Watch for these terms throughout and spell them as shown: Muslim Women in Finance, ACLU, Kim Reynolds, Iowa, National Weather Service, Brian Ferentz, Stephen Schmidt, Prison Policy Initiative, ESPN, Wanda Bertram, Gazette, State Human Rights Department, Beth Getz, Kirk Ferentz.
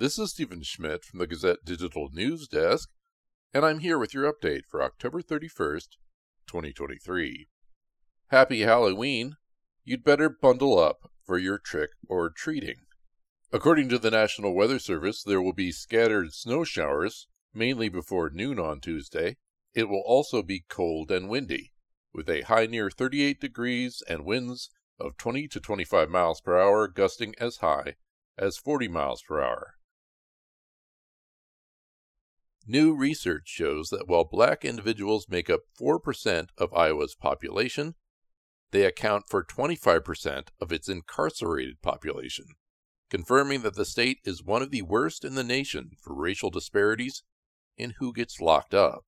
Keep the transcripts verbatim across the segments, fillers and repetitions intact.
This is Stephen Schmidt from the Gazette Digital News Desk, and I'm here with your update for October thirty-first, twenty twenty-three. Happy Halloween! You'd better bundle up for your trick or treating. According to the National Weather Service, there will be scattered snow showers, mainly before noon on Tuesday. It will also be cold and windy, with a high near thirty-eight degrees and winds of twenty to twenty-five miles per hour, gusting as high as forty miles per hour. New research shows that while black individuals make up four percent of Iowa's population, they account for twenty-five percent of its incarcerated population, confirming that the state is one of the worst in the nation for racial disparities in who gets locked up.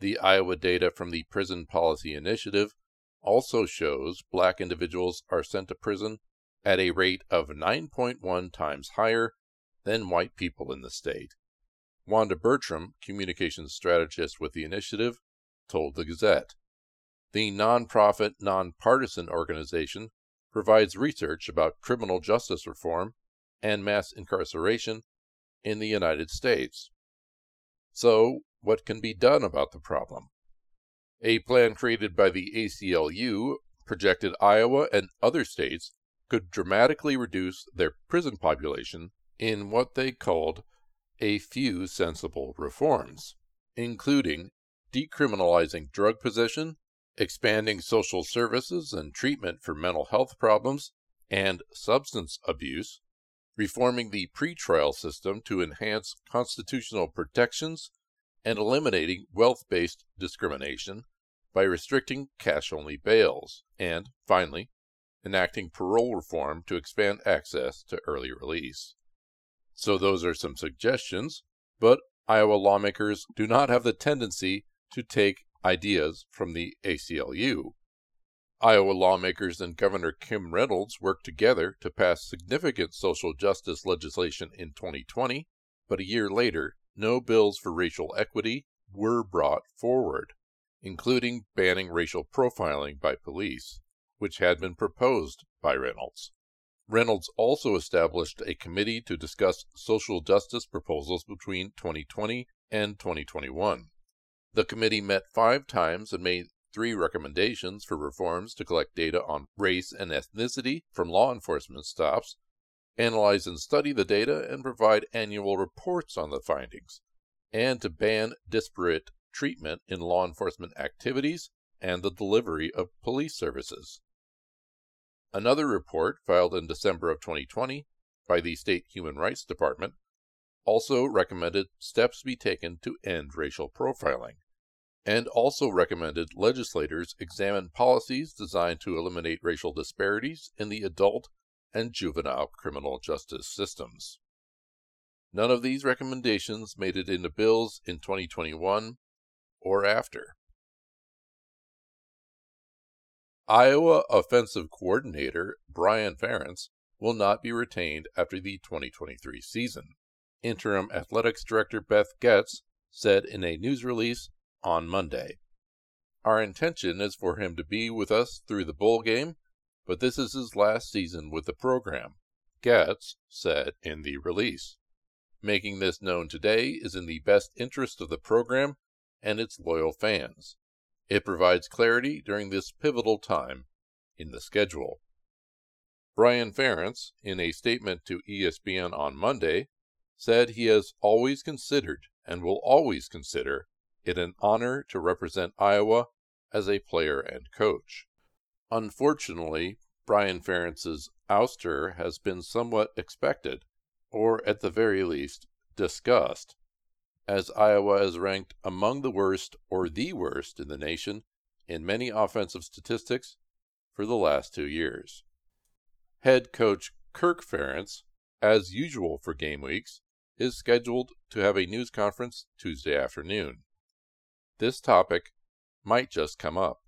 The Iowa data from the Prison Policy Initiative also shows black individuals are sent to prison at a rate of nine point one times higher than white people in the state. Wanda Bertram, communications strategist with the initiative, told the Gazette. The nonprofit, nonpartisan organization provides research about criminal justice reform and mass incarceration in the United States. So, what can be done about the problem? A plan created by the A C L U projected Iowa and other states could dramatically reduce their prison population in what they called a few sensible reforms, including decriminalizing drug possession, expanding social services and treatment for mental health problems and substance abuse, reforming the pretrial system to enhance constitutional protections, and eliminating wealth-based discrimination by restricting cash-only bails, and, finally, enacting parole reform to expand access to early release. So those are some suggestions, but Iowa lawmakers do not have the tendency to take ideas from the A C L U. Iowa lawmakers and Governor Kim Reynolds worked together to pass significant social justice legislation in twenty twenty, but a year later, no bills for racial equity were brought forward, including banning racial profiling by police, which had been proposed by Reynolds. Reynolds also established a committee to discuss social justice proposals between twenty twenty and twenty twenty-one. The committee met five times and made three recommendations for reforms to collect data on race and ethnicity from law enforcement stops, analyze and study the data, and provide annual reports on the findings, and to ban disparate treatment in law enforcement activities and the delivery of police services. Another report, filed in December of twenty twenty by the State Human Rights Department, also recommended steps be taken to end racial profiling, and also recommended legislators examine policies designed to eliminate racial disparities in the adult and juvenile criminal justice systems. None of these recommendations made it into bills in twenty twenty-one or after. Iowa offensive coordinator Brian Ferentz will not be retained after the twenty twenty-three season, interim athletics director Beth Getz said in a news release on Monday. Our intention is for him to be with us through the bowl game, but this is his last season with the program, Getz said in the release. Making this known today is in the best interest of the program and its loyal fans. It provides clarity during this pivotal time in the schedule. Brian Ferentz, in a statement to E S P N on Monday, said he has always considered and will always consider it an honor to represent Iowa as a player and coach. Unfortunately, Brian Ferentz's ouster has been somewhat expected, or at the very least, discussed, as Iowa is ranked among the worst or the worst in the nation in many offensive statistics for the last two years. Head coach Kirk Ferentz, as usual for game weeks, is scheduled to have a news conference Tuesday afternoon. This topic might just come up.